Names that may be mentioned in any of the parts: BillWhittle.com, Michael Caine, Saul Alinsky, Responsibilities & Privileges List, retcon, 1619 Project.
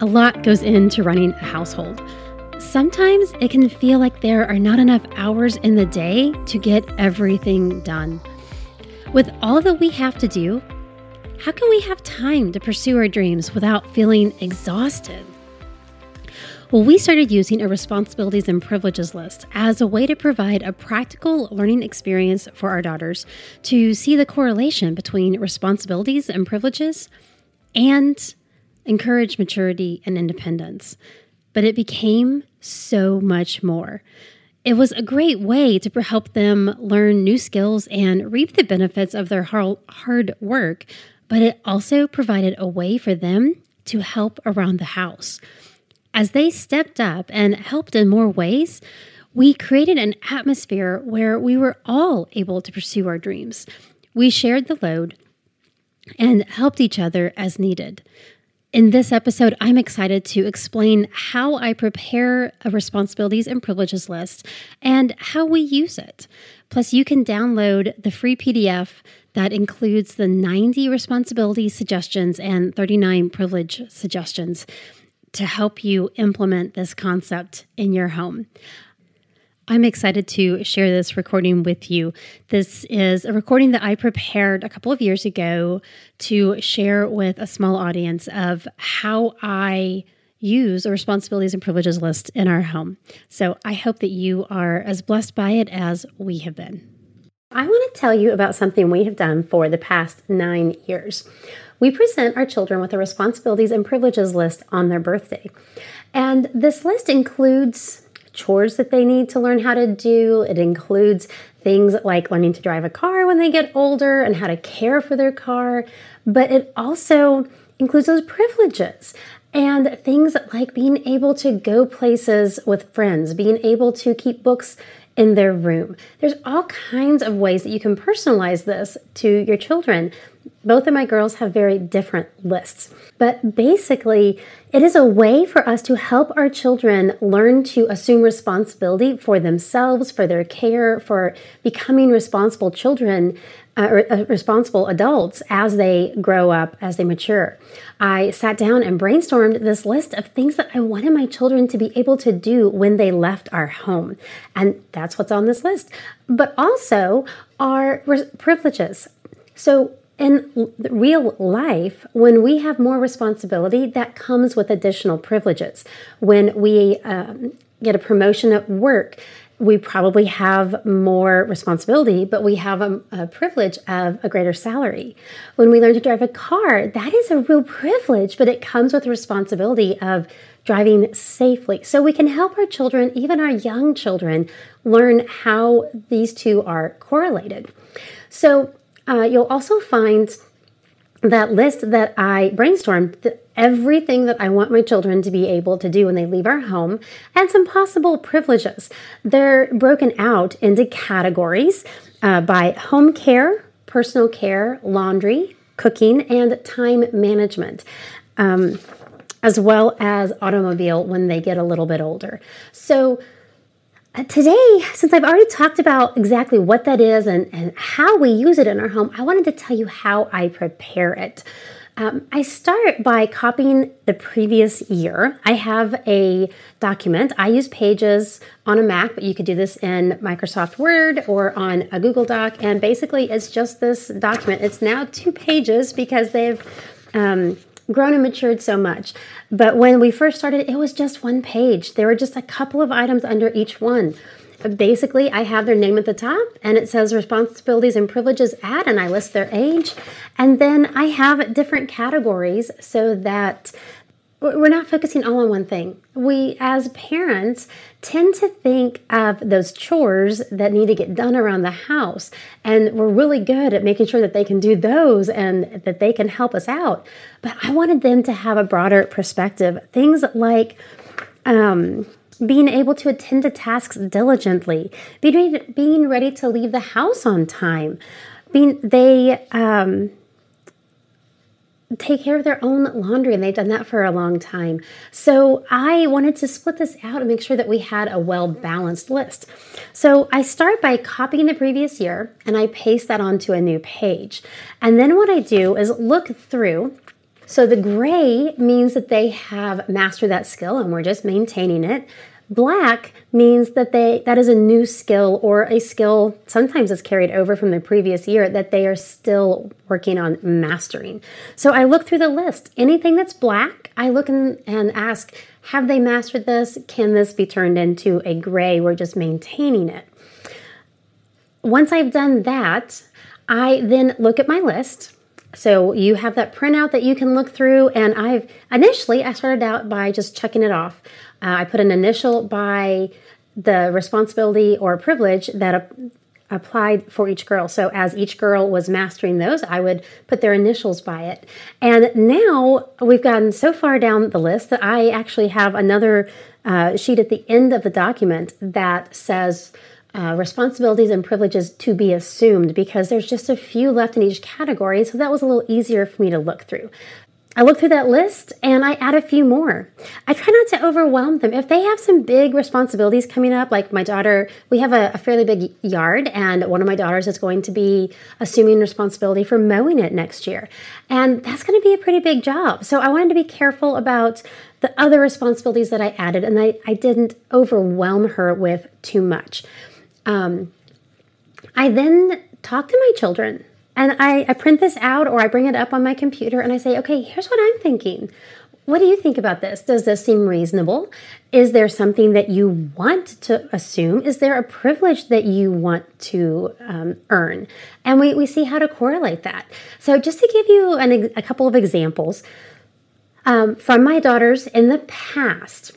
A lot goes into running a household. Sometimes it can feel like there are not enough hours in the day to get everything done. With all that we have to do, how can we have time to pursue our dreams without feeling exhausted? Well, we started using a responsibilities and privileges list as a way to provide a practical learning experience for our daughters to see the correlation between responsibilities and privileges and encourage maturity and independence. But it became so much more. It was a great way to help them learn new skills and reap the benefits of their hard work, but it also provided a way for them to help around the house. As they stepped up and helped in more ways, we created an atmosphere where we were all able to pursue our dreams. We shared the load and helped each other as needed. In this episode, I'm excited to explain how I prepare a responsibilities and privileges list and how we use it. Plus, you can download the free PDF that includes the 90 responsibility suggestions and 39 privilege suggestions to help you implement this concept in your home. I'm excited to share this recording with you. This is a recording that I prepared a couple of years ago to share with a small audience of how I use a responsibilities and privileges list in our home. So I hope that you are as blessed by it as we have been. I want to tell you about something we have done for the past 9 years. We present our children with a responsibilities and privileges list on their birthday. And this list includes chores that they need to learn how to do. It includes things like learning to drive a car when they get older and how to care for their car, but it also includes those privileges and things like being able to go places with friends, being able to keep books in their room. There's all kinds of ways that you can personalize this to your children. Both of my girls have very different lists, but basically it is a way for us to help our children learn to assume responsibility for themselves, for their care, for becoming responsible children or responsible adults as they grow up, as they mature. I sat down and brainstormed this list of things that I wanted my children to be able to do when they left our home. And that's what's on this list, but also our privileges. So in real life, when we have more responsibility, that comes with additional privileges. When we get a promotion at work, we probably have more responsibility, but we have a privilege of a greater salary. When we learn to drive a car, that is a real privilege, but it comes with the responsibility of driving safely. So we can help our children, even our young children, learn how these two are correlated. So you'll also find that list that I brainstormed, everything that I want my children to be able to do when they leave our home, and some possible privileges. They're broken out into categories by home care, personal care, laundry, cooking, and time management, as well as automobile when they get a little bit older. So today, since I've already talked about exactly what that is and how we use it in our home, I wanted to tell you how I prepare it. I start by copying the previous year. I have a document. I use Pages on a Mac, but you could do this in Microsoft Word or on a Google Doc. And basically, it's just this document. It's now 2 pages because they've grown and matured so much. But when we first started, it was just 1 page. There were just a couple of items under each one. Basically, I have their name at the top, and it says responsibilities and privileges add, and I list their age. And then I have different categories so that we're not focusing all on one thing. We, as parents, tend to think of those chores that need to get done around the house, and we're really good at making sure that they can do those and that they can help us out. But I wanted them to have a broader perspective. Things like being able to attend to tasks diligently, being ready to leave the house on time, take care of their own laundry, and they've done that for a long time. So I wanted to split this out and make sure that we had a well-balanced list. So I start by copying the previous year, and I paste that onto a new page. And then what I do is look through So the gray means that they have mastered that skill and we're just maintaining it. Black means that that is a new skill or a skill, sometimes it's carried over from the previous year, that they are still working on mastering. So I look through the list. Anything that's black, I look and ask, have they mastered this? Can this be turned into a gray? We're just maintaining it. Once I've done that, I then look at my list. So you have that printout that you can look through, and I started out by just checking it off. I put an initial by the responsibility or privilege that applied for each girl. So as each girl was mastering those, I would put their initials by it. And now we've gotten so far down the list that I actually have another sheet at the end of the document that says responsibilities and privileges to be assumed, because there's just a few left in each category. So that was a little easier for me to look through. I look through that list and I add a few more. I try not to overwhelm them. If they have some big responsibilities coming up, like my daughter, we have a fairly big yard, and one of my daughters is going to be assuming responsibility for mowing it next year. And that's going to be a pretty big job. So I wanted to be careful about the other responsibilities that I added, and I didn't overwhelm her with too much. I then talk to my children. And I print this out, or I bring it up on my computer and I say, okay, here's what I'm thinking. What do you think about this? Does this seem reasonable? Is there something that you want to assume? Is there a privilege that you want to earn? And we see how to correlate that. So just to give you a couple of examples from my daughters in the past,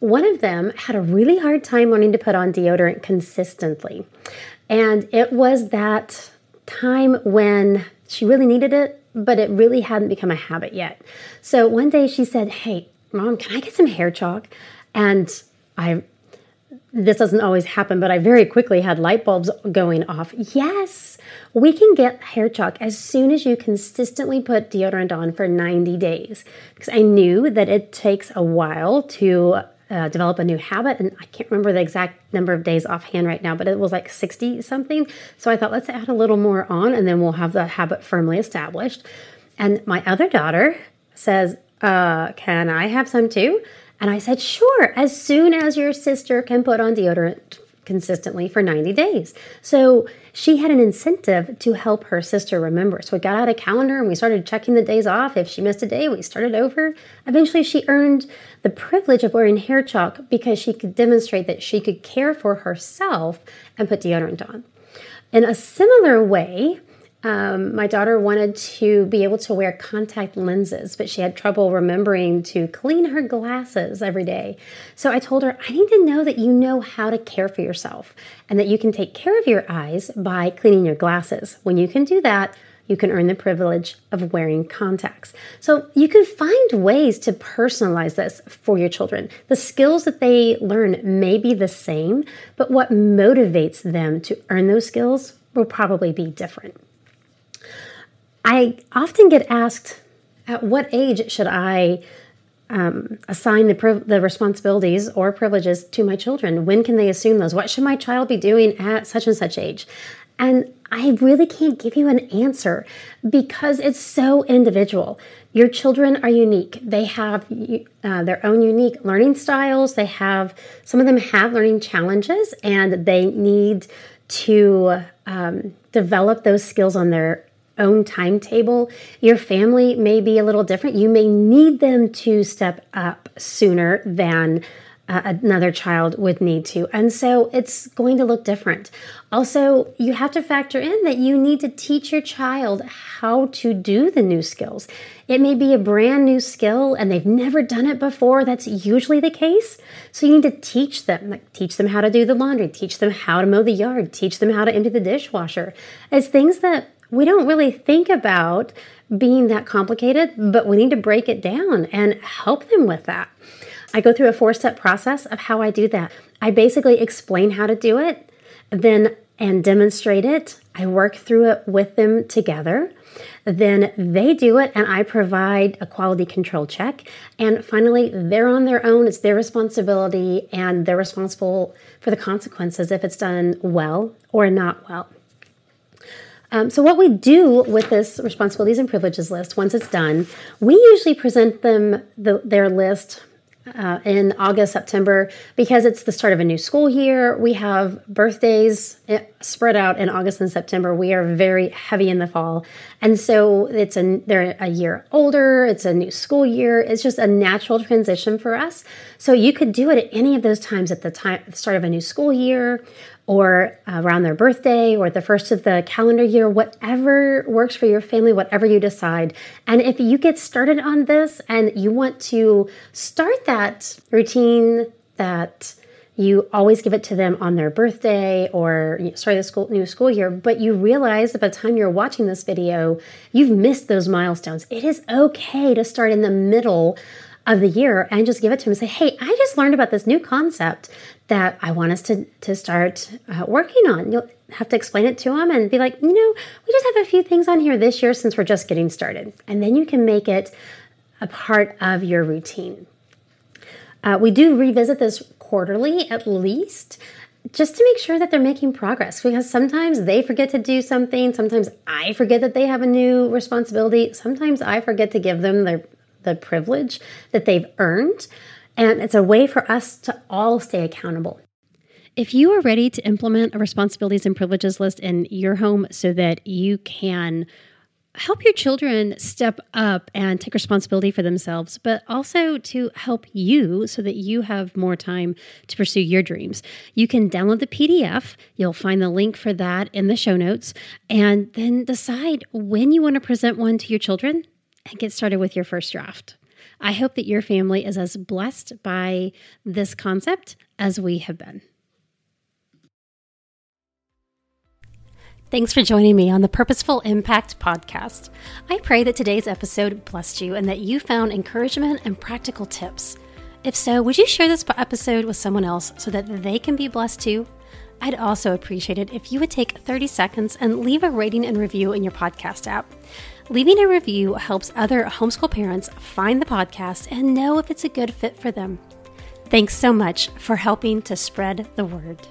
one of them had a really hard time wanting to put on deodorant consistently. And it was that time when she really needed it, but it really hadn't become a habit yet. So one day she said, hey, Mom, can I get some hair chalk? And this doesn't always happen, but I very quickly had light bulbs going off. Yes, we can get hair chalk as soon as you consistently put deodorant on for 90 days. Because I knew that it takes a while to develop a new habit, and I can't remember the exact number of days offhand right now, but it was like 60 something. So I thought, let's add a little more on, and then we'll have the habit firmly established. And my other daughter says, can I have some too? And I said, sure, as soon as your sister can put on deodorant consistently for 90 days. So she had an incentive to help her sister remember. So we got out a calendar and we started checking the days off. If she missed a day, we started over. Eventually, she earned the privilege of wearing hair chalk because she could demonstrate that she could care for herself and put deodorant on. In a similar way, my daughter wanted to be able to wear contact lenses, but she had trouble remembering to clean her glasses every day. So I told her, I need to know that you know how to care for yourself and that you can take care of your eyes by cleaning your glasses. When you can do that, you can earn the privilege of wearing contacts. So you can find ways to personalize this for your children. The skills that they learn may be the same, but what motivates them to earn those skills will probably be different. I often get asked, at what age should I assign the responsibilities or privileges to my children? When can they assume those? What should my child be doing at such and such age? And I really can't give you an answer because it's so individual. Your children are unique. They have their own unique learning styles. Some of them have learning challenges, and they need to develop those skills on their own timetable. Your family may be a little different. You may need them to step up sooner than another child would need to. And so it's going to look different. Also, you have to factor in that you need to teach your child how to do the new skills. It may be a brand new skill and they've never done it before. That's usually the case. So you need to teach them, like teach them how to do the laundry, teach them how to mow the yard, teach them how to empty the dishwasher. It's things that we don't really think about being that complicated, but we need to break it down and help them with that. I go through a 4-step process of how I do that. I basically explain how to do it, and demonstrate it. I work through it with them together. Then they do it, and I provide a quality control check. And finally, they're on their own. It's their responsibility, and they're responsible for the consequences if it's done well or not well. So what we do with this responsibilities and privileges list, once it's done, we usually present them their list in August, September, because it's the start of a new school year. We have birthdays spread out in August and September. We are very heavy in the fall. And so they're a year older. It's a new school year. It's just a natural transition for us. So you could do it at any of those times at the start of a new school year or around their birthday or the first of the calendar year, whatever works for your family, whatever you decide. And if you get started on this and you want to start that routine that you always give it to them on their birthday or start the new school year, but you realize that by the time you're watching this video, you've missed those milestones. It is okay to start in the middle of the year and just give it to them and say, hey, I just learned about this new concept that I want us to start working on. You'll have to explain it to them and be like, we just have a few things on here this year since we're just getting started. And then you can make it a part of your routine. We do revisit this quarterly at least, just to make sure that they're making progress, because sometimes they forget to do something. Sometimes I forget that they have a new responsibility. Sometimes I forget to give them the privilege that they've earned. And it's a way for us to all stay accountable. If you are ready to implement a responsibilities and privileges list in your home so that you can help your children step up and take responsibility for themselves, but also to help you so that you have more time to pursue your dreams, you can download the PDF. You'll find the link for that in the show notes, and then decide when you want to present one to your children and get started with your first draft. I hope that your family is as blessed by this concept as we have been. Thanks for joining me on the Purposeful Impact podcast. I pray that today's episode blessed you and that you found encouragement and practical tips. If so, would you share this episode with someone else so that they can be blessed too? I'd also appreciate it if you would take 30 seconds and leave a rating and review in your podcast app. Leaving a review helps other homeschool parents find the podcast and know if it's a good fit for them. Thanks so much for helping to spread the word.